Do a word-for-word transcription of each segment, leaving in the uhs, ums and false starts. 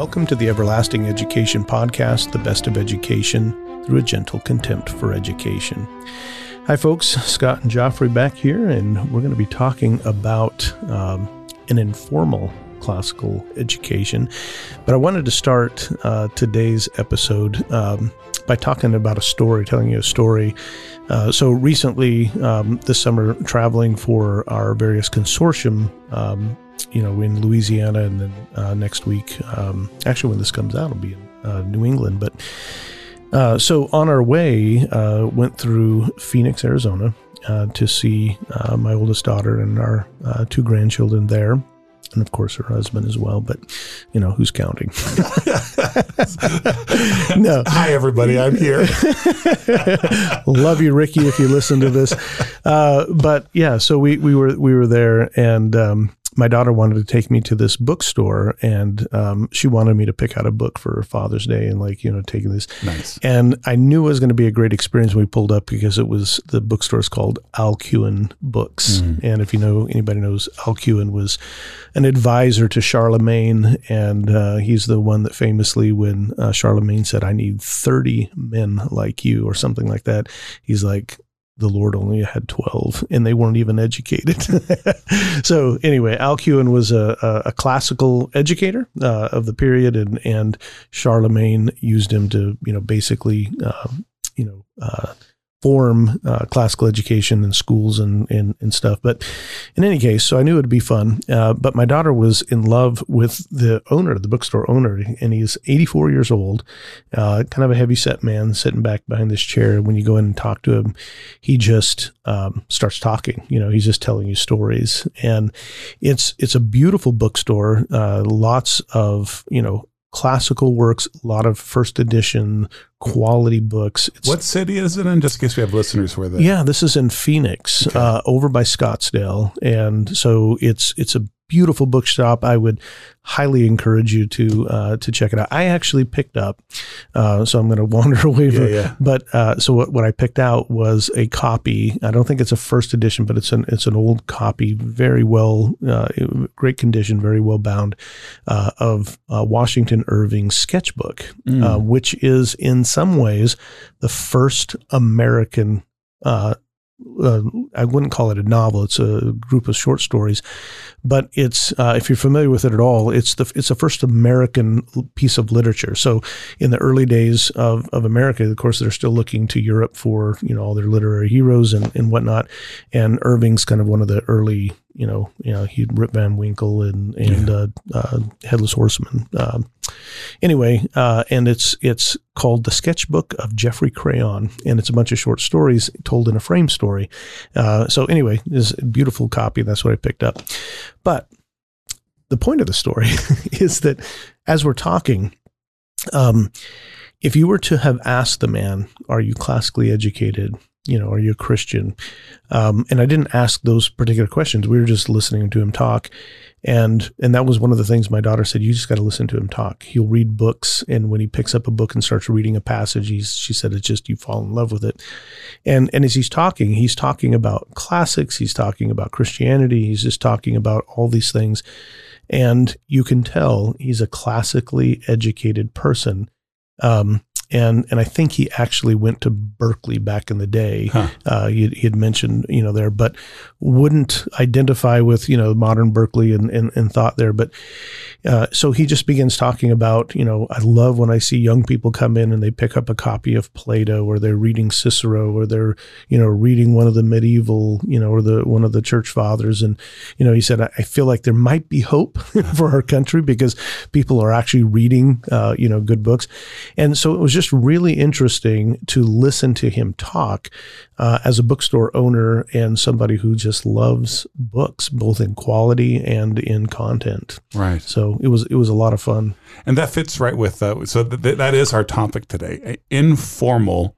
Welcome to the Everlasting Education Podcast, the best of education through a gentle contempt for education. Hi, folks. Scott and Joffre back here, and we're going to be talking about um, an informal classical education. But I wanted to start uh, today's episode um, by talking about a story, telling you a story. Uh, so recently, um, this summer, traveling for our various consortium, um, you know, in Louisiana, and then uh, next week, um, actually when this comes out, it'll be in uh, New England. But uh, so on our way, uh, went through Phoenix, Arizona, uh, to see uh, my oldest daughter and our uh, two grandchildren there. And of course her husband as well, but you know, who's counting? No. Hi everybody, I'm here. Love you, Ricky, if you listen to this. Uh, but yeah, so we, we were, we were there, and um, my daughter wanted to take me to this bookstore, and um, she wanted me to pick out a book for Father's Day and, like, you know, taking this. Nice. And I knew it was going to be a great experience when we pulled up, because it was, the bookstore is called Alcuin Books. Mm. And if you know, anybody knows, Alcuin was an advisor to Charlemagne. And uh, he's the one that famously, when uh, Charlemagne said, I need thirty men like you, or something like that, he's like, the Lord only had twelve, and they weren't even educated. So anyway, Alcuin was a, a, a classical educator uh, of the period, and, and Charlemagne used him to, you know, basically, uh, you know, uh, form uh, classical education in schools and, and, and stuff. But in any case, so I knew it'd be fun. Uh, but my daughter was in love with the owner, the bookstore owner, and he's eighty-four years old, uh, kind of a heavy set man sitting back behind this chair. When you go in and talk to him, he just um, starts talking, you know, he's just telling you stories, and it's, it's a beautiful bookstore. Uh, lots of, you know, classical works, a lot of first edition quality books. It's, what city is it in? Just in case we have listeners where that. Yeah, this is in Phoenix, okay. uh, over by Scottsdale, and so it's it's a beautiful bookshop. I would highly encourage you to uh, to check it out. I actually picked up, uh, so I'm going to wander away from. Yeah, yeah. But uh, so what, what I picked out was a copy. I don't think it's a first edition, but it's an it's an old copy, very well, uh, great condition, very well bound, uh, of uh, Washington Irving's Sketchbook, mm. uh, which is in some ways the first American. Uh, Uh, I wouldn't call it a novel. It's a group of short stories, but it's, uh, if you're familiar with it at all, it's the, it's the first American piece of literature. So in the early days of, of America, of course, they're still looking to Europe for, you know, all their literary heroes and, and whatnot. And Irving's kind of one of the early, you know, you know, he'd Rip Van Winkle and, and, yeah. uh, uh, Headless Horseman. Um, anyway, uh, and it's, it's called The Sketchbook of Geoffrey Crayon, and it's a bunch of short stories told in a frame story. Uh, so anyway, it's a beautiful copy. That's what I picked up. But the point of the story is that as we're talking, um, if you were to have asked the man, are you classically educated? You know, are you a Christian? Um, and I didn't ask those particular questions. We were just listening to him talk. And, and that was one of the things my daughter said, you just got to listen to him talk. He'll read books. And when he picks up a book and starts reading a passage, he's, she said, it's just, you fall in love with it. And, and as he's talking, he's talking about classics. He's talking about Christianity. He's just talking about all these things. And you can tell he's a classically educated person. Um, And and I think he actually went to Berkeley back in the day. Huh. Uh, he, he had mentioned, you know, there, but wouldn't identify with, you know, modern Berkeley and, and, and thought there. But uh, so he just begins talking about, you know, I love when I see young people come in and they pick up a copy of Plato, or they're reading Cicero, or they're, you know, reading one of the medieval, you know, or the one of the church fathers. And, you know, he said, I, I feel like there might be hope for our country, because people are actually reading, uh, you know, good books. And so it was just just really interesting to listen to him talk uh, as a bookstore owner and somebody who just loves books, both in quality and in content. Right. So it was it was a lot of fun, and that fits right with uh, so th- that is our topic today: informal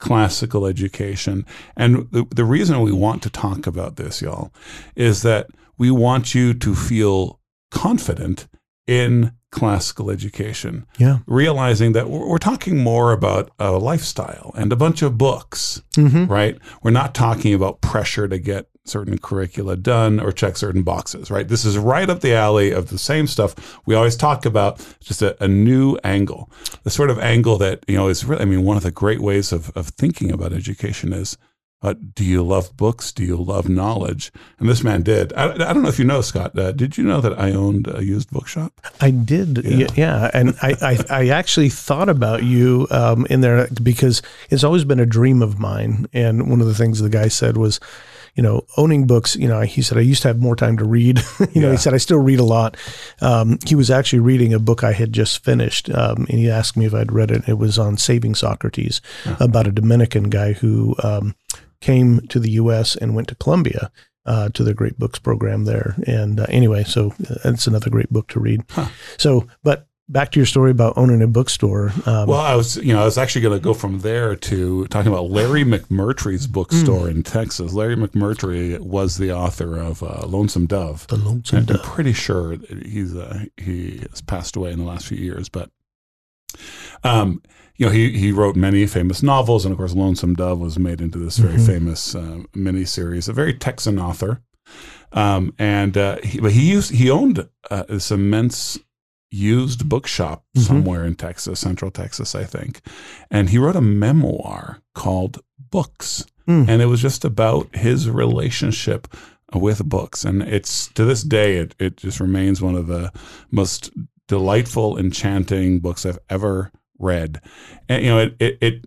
classical education. And the, the reason we want to talk about this, y'all, is that we want you to feel confident in classical education, yeah. Realizing that we're, we're talking more about a lifestyle and a bunch of books, mm-hmm. Right? We're not talking about pressure to get certain curricula done or check certain boxes, right? This is right up the alley of the same stuff we always talk about, just a, a new angle, the sort of angle that, you know, is really, I mean, one of the great ways of, of thinking about education is, uh, do you love books? Do you love knowledge? And this man did. I, I don't know if you know, Scott, uh, did you know that I owned a used bookshop? I did, yeah. yeah. And I, I I actually thought about you um, in there because it's always been a dream of mine. And one of the things the guy said was, you know, owning books, you know, he said, I used to have more time to read. you know, yeah. He said, I still read a lot. Um, he was actually reading a book I had just finished, um, and he asked me if I'd read it. It was on Saving Socrates, uh-huh. about a Dominican guy who um, came to the U S and went to Columbia uh, to their great books program there. And uh, anyway, so it's another great book to read. Huh. So, but back to your story about owning a bookstore. Um, well, I was, you know, I was actually going to go from there to talking about Larry McMurtry's bookstore mm. in Texas. Larry McMurtry was the author of uh, Lonesome Dove. The Lonesome Dove. I'm pretty sure he's uh, he has passed away in the last few years, but um, you know, he he wrote many famous novels, and of course, Lonesome Dove was made into this very mm-hmm. famous uh, miniseries. A very Texan author, um, and uh, he, but he used he owned uh, this immense used bookshop somewhere mm-hmm. in Texas, Central Texas, I think. And he wrote a memoir called Books. Mm. And it was just about his relationship with books. And it's, to this day, it, it just remains one of the most delightful, enchanting books I've ever read. And, you know, it, it,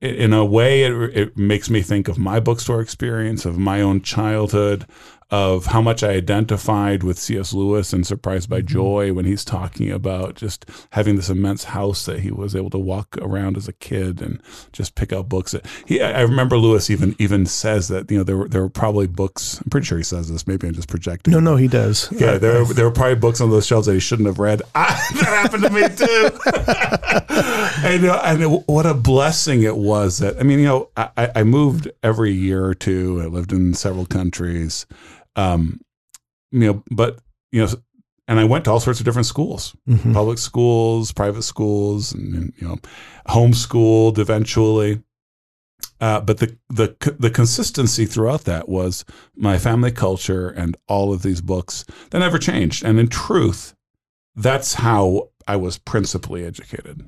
it in a way, it, it makes me think of my bookstore experience, of my own childhood, of how much I identified with C S. Lewis and Surprised by Joy when he's talking about just having this immense house that he was able to walk around as a kid and just pick up books. He, I remember Lewis even even says that, you know, there were there were probably books. I'm pretty sure he says this. Maybe I'm just projecting. No, no, he does. Yeah, there were, there were probably books on those shelves that he shouldn't have read. Ah, that happened to me too. and, uh, and it, what a blessing it was that, I mean, you know, I, I moved every year or two. I lived in several countries. Um, you know, but, you know, and I went to all sorts of different schools, mm-hmm. public schools, private schools, and, and, you know, homeschooled eventually. Uh, but the, the, the consistency throughout that was my family culture and all of these books that never changed. And in truth, that's how I was principally educated.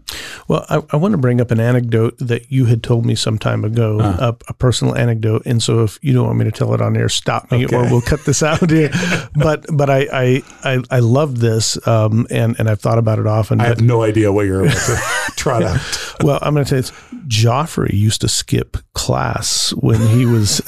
Well, I, I want to bring up an anecdote that you had told me some time ago, uh, a, a personal anecdote. And so if you don't want me to tell it on air, stop me, okay, or we'll cut this out here. But but I I, I, I love this, um, and, and I've thought about it often. I have no idea what you're about to trot out. Well, I'm going to tell you this. Joffre used to skip class when he was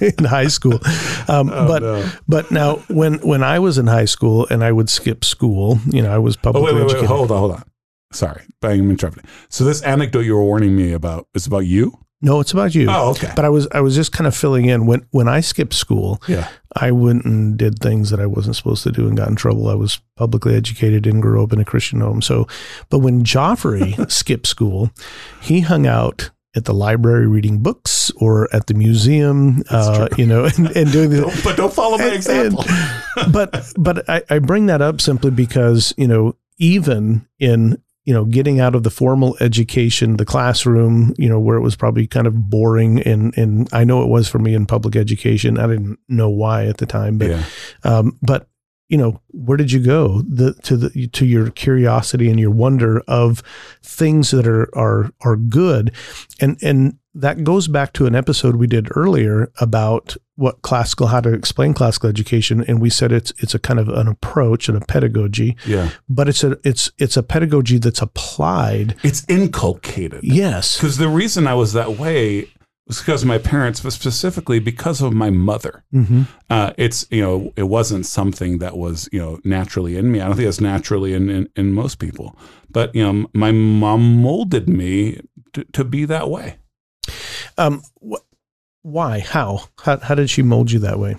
in high school. Um, oh, but no. but now when, when I was in high school and I would skip school, you know, I was publicly oh, wait, educated. Wait, wait, hold on, hold on. Sorry, I'm interrupting. So this anecdote you were warning me about is about you? No, it's about you. Oh, okay. But I was I was just kind of filling in. When when I skipped school, yeah. I went and did things that I wasn't supposed to do and got in trouble. I was publicly educated, didn't grow up in a Christian home. So, but when Joffrey skipped school, he hung out at the library reading books or at the museum, uh, you know, and, and doing this. But don't follow my and, example. and, but but I, I bring that up simply because, you know, even in, you know, getting out of the formal education, the classroom, you know, where it was probably kind of boring. And, and I know it was for me in public education. I didn't know why at the time, but, yeah. um, but, you know, where did you go the, to the, to your curiosity and your wonder of things that are, are, are good. And, and that goes back to an episode we did earlier about what classical, how to explain classical education. And we said, it's, it's a kind of an approach and a pedagogy, yeah. but it's a, it's, it's a pedagogy that's applied. It's inculcated. Yes. Because the reason I was that way was because of my parents, but specifically because of my mother. Mm-hmm. Uh, it's, you know, it wasn't something that was, you know, naturally in me. I don't think it's naturally in, in, in most people, but, you know, my mom molded me to, to be that way. Um, wh- why, how? how, how did she mold you that way?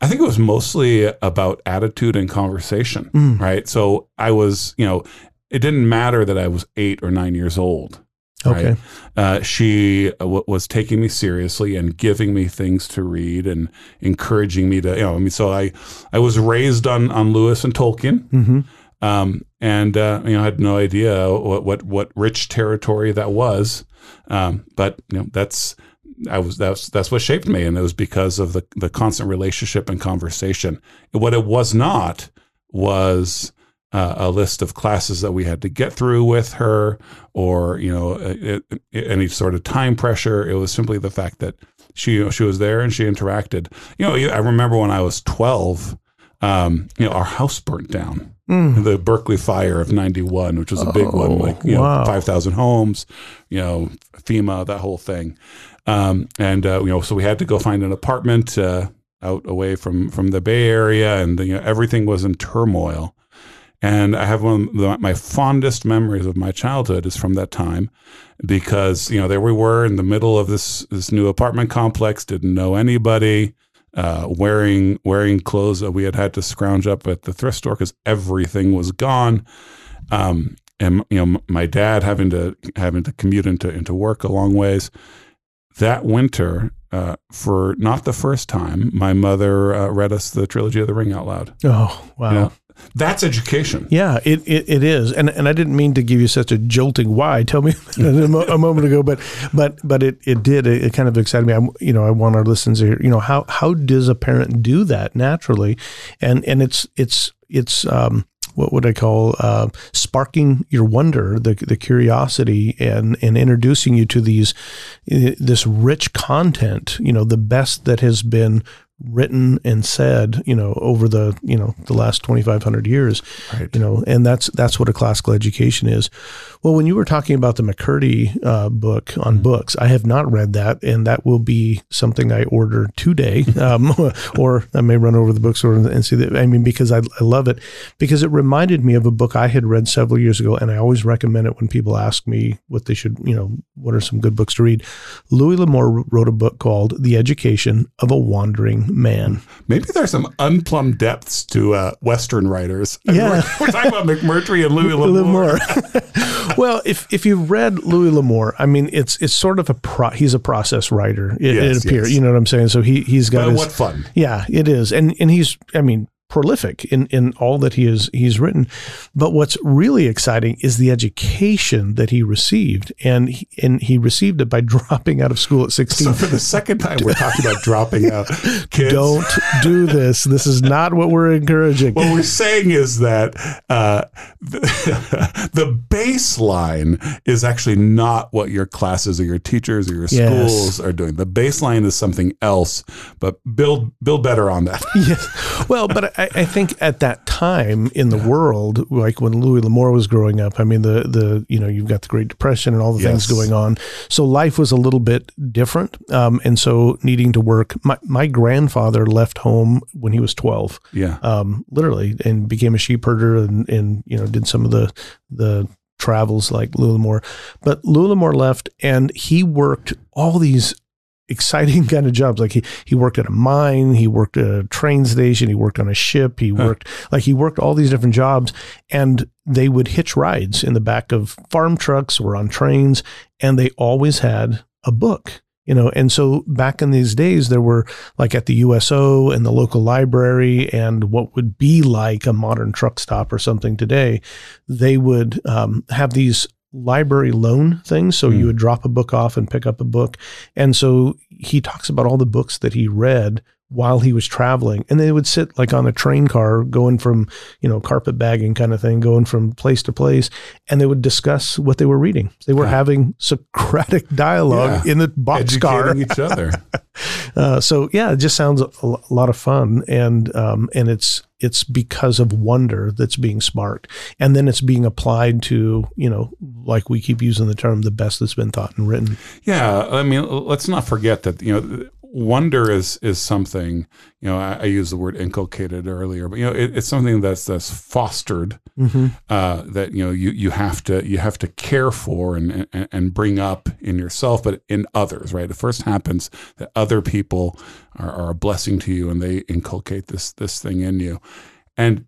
I think it was mostly about attitude and conversation, mm. right? So I was, you know, it didn't matter that I was eight or nine years old. Right? Okay. Uh, she w- was taking me seriously and giving me things to read and encouraging me to, you know, I mean, so I, I was raised on, on Lewis and Tolkien. Mm-hmm. Um, and, uh, you know, I had no idea what, what, what rich territory that was. Um, but you know, that's, I was that's that's what shaped me, and it was because of the the constant relationship and conversation. What it was not was uh, a list of classes that we had to get through with her, or you know, it, it, any sort of time pressure. It was simply the fact that she you know, she was there and she interacted. You know, I remember when I was twelve, um, you know, our house burnt down. Mm. The Berkeley fire of ninety-one, which was a big oh, one, like you wow. know, five thousand homes, you know, FEMA, that whole thing. Um, and, uh, you know, so we had to go find an apartment uh, out away from, from the Bay Area, and, you know, everything was in turmoil. And I have one of the, my fondest memories of my childhood is from that time, because, you know, there we were in the middle of this, this new apartment complex, didn't know anybody. Uh, wearing wearing clothes that we had had to scrounge up at the thrift store because everything was gone, um, and you know my dad having to having to commute into into work a long ways. That winter, uh, for not the first time, my mother uh, read us the Trilogy of the Ring out loud. Oh wow! You know? That's education. Yeah, it, it, it is. And and I didn't mean to give you such a jolting why. Tell me a, mo- a moment ago, but but but it, it did. It, it kind of excited me. I, you know, I want our listeners to hear, you know, how, how does a parent do that naturally? And and it's it's it's um what would I call uh, sparking your wonder, the the curiosity, and and introducing you to these this rich content, you know, the best that has been written and said, you know, over the, you know, the last twenty-five hundred years, right. You know, and that's, that's what a classical education is. Well, when you were talking about the McCurdy uh, book on mm-hmm. books, I have not read that, and that will be something I order today. Um, or I may run over to the bookstore and see that. I mean, because I, I love it, because it reminded me of a book I had read several years ago, and I always recommend it when people ask me what they should, you know, what are some good books to read. Louis L'Amour wrote a book called The Education of a Wandering Man. Maybe there's some unplumbed depths to uh, Western writers. I yeah. mean, we're, we're talking about McMurtry and Louis L'Amour. Well, if if you've read Louis L'Amour, I mean, it's it's sort of a pro, he's a process writer. It, yes, it appears, yes. You know what I'm saying. So he he's got. But his, what fun? Yeah, it is, and and he's I mean prolific in in all that he is he's written. But what's really exciting is the education that he received, and he, and he received it by dropping out of school at sixteen. So for the second time, we're talking about dropping out. Kids. Don't do this. This is not what we're encouraging. What we're saying is that uh, the, the baseline is actually not what your classes or your teachers or your schools yes. are doing. The baseline is something else, but build build better on that. Yes. Well, but I, I think at that time in the yeah. world, like when Louis L'Amour was growing up, I mean, the, the you know, you've got the Great Depression and all the yes. things going on. So life was a little bit different. Um, and so needing to work. My, my grandfather left home when he was twelve. Yeah. Um, literally, and became a sheep herder and, and, you know, did some of the, the travels like Louis L'Amour. But Louis L'Amour left, and he worked all these exciting kind of jobs. Like he, he worked at a mine, he worked at a train station, he worked on a ship, he worked huh. like he worked all these different jobs, and they would hitch rides in the back of farm trucks or on trains, and they always had a book. You know, and so back in these days, there were like at the U S O and the local library and what would be like a modern truck stop or something today, they would um, have these library loan things. So mm. you would drop a book off and pick up a book. And so he talks about all the books that he read while he was traveling. And they would sit like on a train car going from, you know, carpet bagging kind of thing, going from place to place. And they would discuss what they were reading. They were yeah. having Socratic dialogue yeah. in the boxcar. Educating each other. uh, so yeah, it just sounds a lot of fun. And, um, and it's, it's because of wonder that's being sparked. And then it's being applied to, you know, like we keep using the term, the best that's been thought and written. Yeah. I mean, let's not forget that, you know, wonder is, is something, you know, I, I used the word inculcated earlier, but, you know, it, it's something that's, that's fostered, mm-hmm. uh, that, you know, you, you have to, you have to care for and, and, and bring up in yourself, but in others, right? It first happens that other people are, are a blessing to you, and they inculcate this, this thing in you. And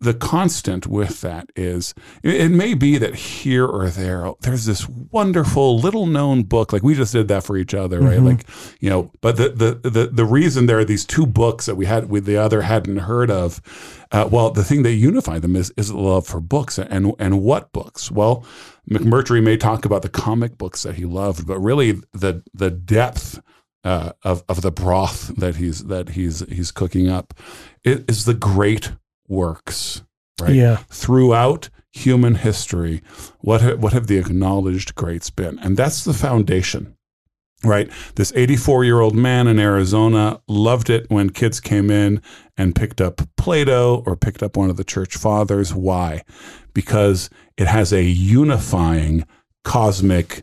the constant with that is, it, it may be that here or there, there's this wonderful little known book. Like we just did that for each other, right? Mm-hmm. Like, you know, but the, the, the, the reason there are these two books that we had with the other hadn't heard of, uh, well, the thing that unified them is, is love for books and, and what books? Well, McMurtry may talk about the comic books that he loved, but really the the depth uh, of of the broth that he's that he's he's cooking up is the great works, right? Yeah. Throughout human history, what ha- what have the acknowledged greats been? And that's the foundation, right? This eighty-four-year-old man in Arizona loved it when kids came in and picked up Plato or picked up one of the church fathers. Why? Because it has a unifying cosmic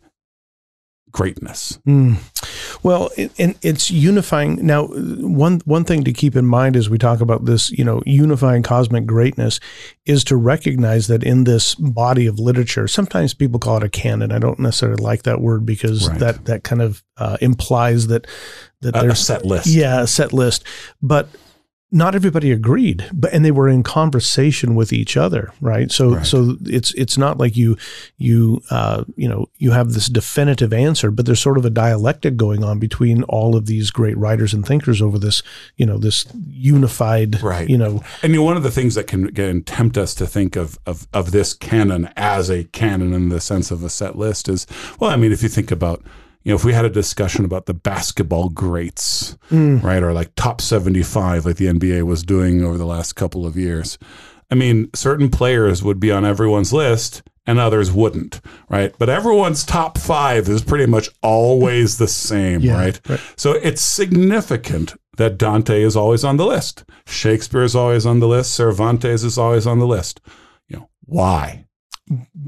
greatness. Mm. Well, it, and it's unifying. Now, one one thing to keep in mind as we talk about this, you know, unifying cosmic greatness is to recognize that in this body of literature, sometimes people call it a canon. I don't necessarily like that word because right. that that kind of uh, implies that that a, there's a set list. Yeah, a set list. But not everybody agreed, but and they were in conversation with each other, right? So, right. so it's it's not like you you uh, you know you have this definitive answer, but there's sort of a dialectic going on between all of these great writers and thinkers over this, you know, this unified, right. you know. And you know, one of the things that can, can tempt us to think of of of this canon as a canon in the sense of a set list is, well, I mean, if you think about. You know, if we had a discussion about the basketball greats, mm. right, or like top seventy-five like the N B A was doing over the last couple of years, I mean, certain players would be on everyone's list and others wouldn't, right? But everyone's top five is pretty much always the same, yeah, right? right? So it's significant that Dante is always on the list. Shakespeare is always on the list. Cervantes is always on the list. You know, why?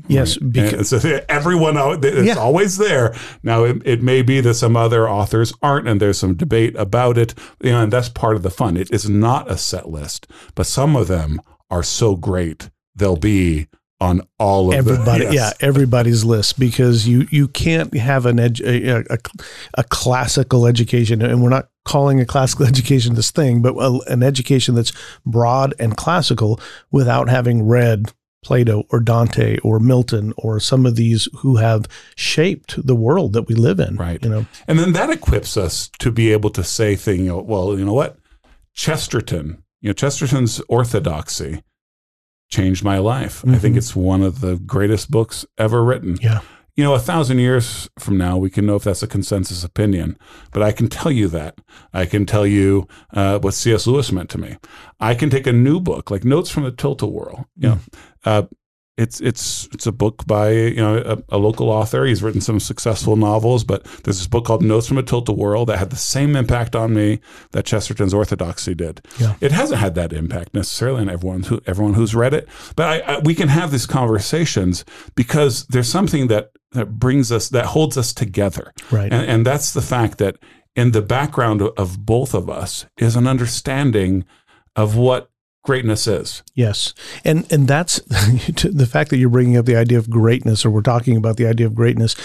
Yes, right. because so everyone out it's yeah. always there. Now it, it may be that some other authors aren't, and there's some debate about it. You know, and that's part of the fun. It is not a set list, but some of them are so great they'll be on all of everybody. The, yes. Yeah, everybody's list because you you can't have an edu- a, a, a classical education, and we're not calling a classical education this thing, but a, an education that's broad and classical without having read Plato or Dante or Milton or some of these who have shaped the world that we live in. Right. You know? And then that equips us to be able to say thing, well, you know what? Chesterton, you know, Chesterton's Orthodoxy changed my life. Mm-hmm. I think it's one of the greatest books ever written. Yeah. You know, a thousand years from now, we can know if that's a consensus opinion. But I can tell you that. I can tell you uh, what C S. Lewis meant to me. I can take a new book, like Notes from the Tilt-A-Whirl. You know, uh, it's it's it's a book by you know a, a local author. He's written some successful novels, but there's this book called Notes from a Tilt-A-Whirl that had the same impact on me that Chesterton's Orthodoxy did. Yeah. It hasn't had that impact necessarily on everyone who everyone who's read it. But I, I, we can have these conversations because there's something that. that brings us, that holds us together. Right. And, and that's the fact that in the background of both of us is an understanding of what greatness is. Yes. And and that's the fact that you're bringing up the idea of greatness, or we're talking about the idea of greatness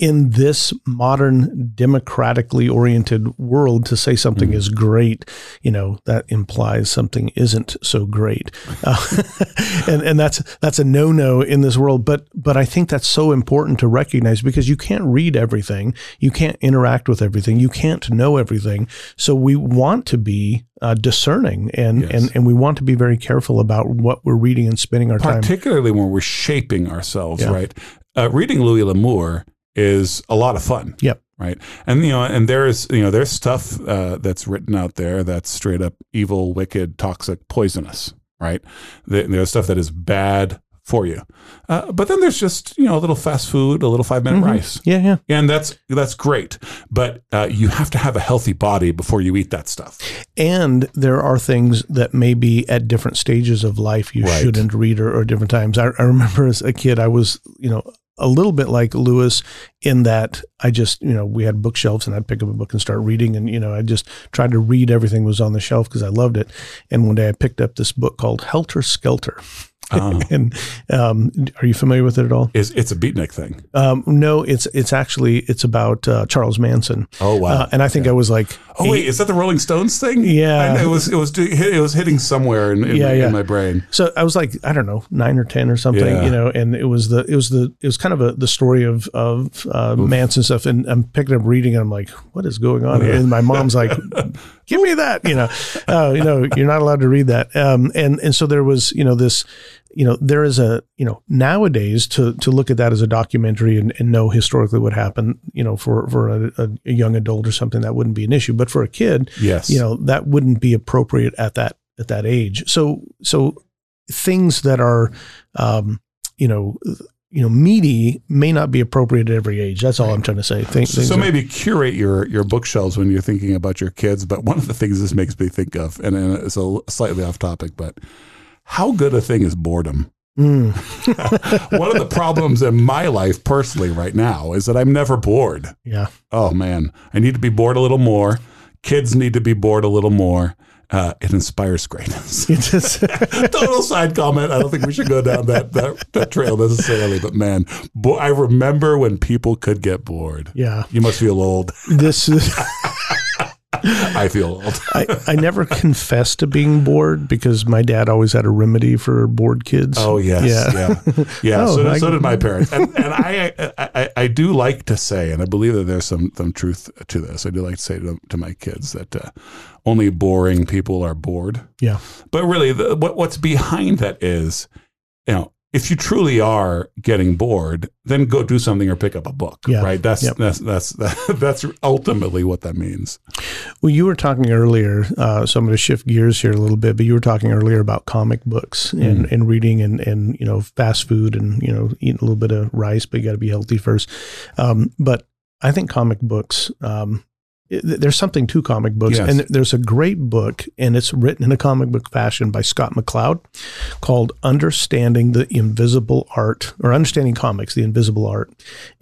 in this modern democratically oriented world. To say something mm. is great, you know, that implies something isn't so great. Uh, and and that's that's a no-no in this world. But but I think that's so important to recognize, because you can't read everything. You can't interact with everything. You can't know everything. So we want to be Uh, discerning and, yes. and and we want to be very careful about what we're reading and spending our particularly time. Particularly when we're shaping ourselves, yeah. right? Uh, reading Louis L'Amour is a lot of fun. Yep. Right. And, you know, and there is, you know, there's stuff uh, that's written out there that's straight up evil, wicked, toxic, poisonous, right? There's stuff that is bad for you. Uh, but then there's just, you know, a little fast food, a little five minute mm-hmm. rice. Yeah, yeah. And that's that's great. But uh, you have to have a healthy body before you eat that stuff. And there are things that maybe at different stages of life you right. shouldn't read or, or different times. I, I remember as a kid, I was, you know, a little bit like Lewis in that I just, you know, we had bookshelves and I'd pick up a book and start reading. And, you know, I just tried to read everything was on the shelf because I loved it. And one day I picked up this book called Helter Skelter. Oh. And um, are you familiar with it at all? It's, it's a beatnik thing. Um, no, it's it's actually it's about uh, Charles Manson. Oh wow! Uh, and I think yeah. I was like, oh eight. wait, is that the Rolling Stones thing? Yeah, I, it was it was it was hitting somewhere in, in, yeah, my, yeah. in my brain. So I was like, I don't know, nine or ten or something, yeah. you know. And it was the it was the it was kind of a, the story of of uh, Manson stuff. And I'm picking up reading, and I'm like, what is going on? Yeah. And my mom's like, give me that, you know, uh, you know, you're not allowed to read that. Um, and and so there was, you know, this. you know, there is a, you know, nowadays to to look at that as a documentary and, and know historically what happened, you know, for, for a, a, a young adult or something, that wouldn't be an issue. But for a kid, yes, you know, that wouldn't be appropriate at that, at that age. So, so things that are, um, you know, you know, meaty may not be appropriate at every age. That's all I'm trying to say. Think, so maybe are, curate your, your bookshelves when you're thinking about your kids. But one of the things this makes me think of, and, and it's a slightly off topic, but how good a thing is boredom? Mm. One of the problems in my life personally right now is that I'm never bored. Yeah. Oh man, I need to be bored a little more. Kids need to be bored a little more. Uh, it inspires greatness. It is. Total side comment. I don't think we should go down that that, that trail necessarily, but man, bo- I remember when people could get bored. Yeah. You must feel old. This is... I feel old. I, I never confessed to being bored because my dad always had a remedy for bored kids. Oh, yes. Yeah. Yeah. yeah. Oh, so, I, so did my parents. And, and I, I I do like to say, and I believe that there's some, some truth to this. I do like to say to, to my kids that uh, only boring people are bored. Yeah. But really, the, what what's behind that is, you know, if you truly are getting bored, then go do something or pick up a book, yeah. right? That's, yep. that's that's that's ultimately what that means. Well, you were talking earlier, uh, so I'm going to shift gears here a little bit, but you were talking earlier about comic books mm. and, and reading and, and, you know, fast food and, you know, eating a little bit of rice, but you got to be healthy first. Um, but I think comic books, um, it, there's something to comic books. Yes. And there's a great book, and it's written in a comic book fashion by Scott McCloud, called Understanding the Invisible Art, or Understanding Comics: The Invisible Art.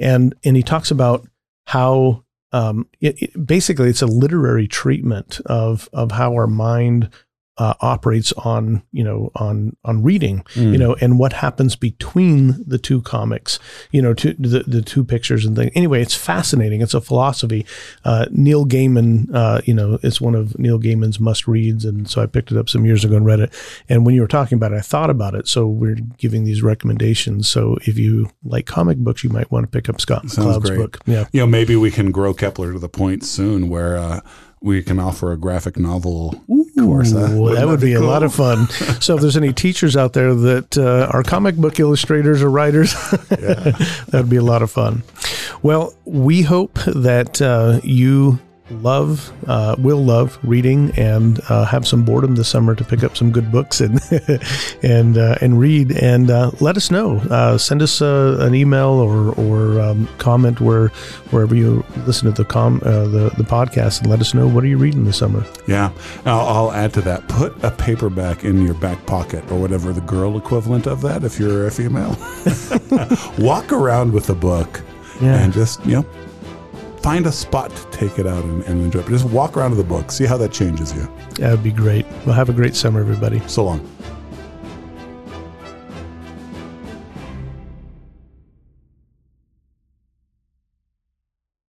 And and he talks about how um, it, it, basically it's a literary treatment of of how our mind uh, operates on, you know, on on reading, mm. you know, and what happens between the two comics, you know, to the, the two pictures and things. Anyway, it's fascinating. It's a philosophy. Uh, Neil Gaiman, uh, you know, it's one of Neil Gaiman's must reads. And so I picked it up some years ago and read it. And when you were talking about it, I thought about it. So we're giving these recommendations. So if you like comic books, you might want to pick up Scott McCloud's book. Yeah. You know, maybe we can grow Kepler to the point soon where, uh, we can offer a graphic novel Ooh, course. That, that would be, be cool? a lot of fun. So if there's any teachers out there that uh, are comic book illustrators or writers, that would be a lot of fun. Well, we hope that uh, you love, uh, will love reading and uh, have some boredom this summer to pick up some good books and and uh, and read. And uh, let us know. Uh, send us uh, an email or or um, comment where wherever you listen to the com uh, the the podcast, and let us know, what are you reading this summer? Yeah, I'll, I'll add to that. Put a paperback in your back pocket, or whatever the girl equivalent of that, if you're a female. Walk around with a book, yeah. and just you know. Find a spot to take it out and, and enjoy it. But just walk around to the book. See how that changes you. That would be great. Well, have a great summer, everybody. So long.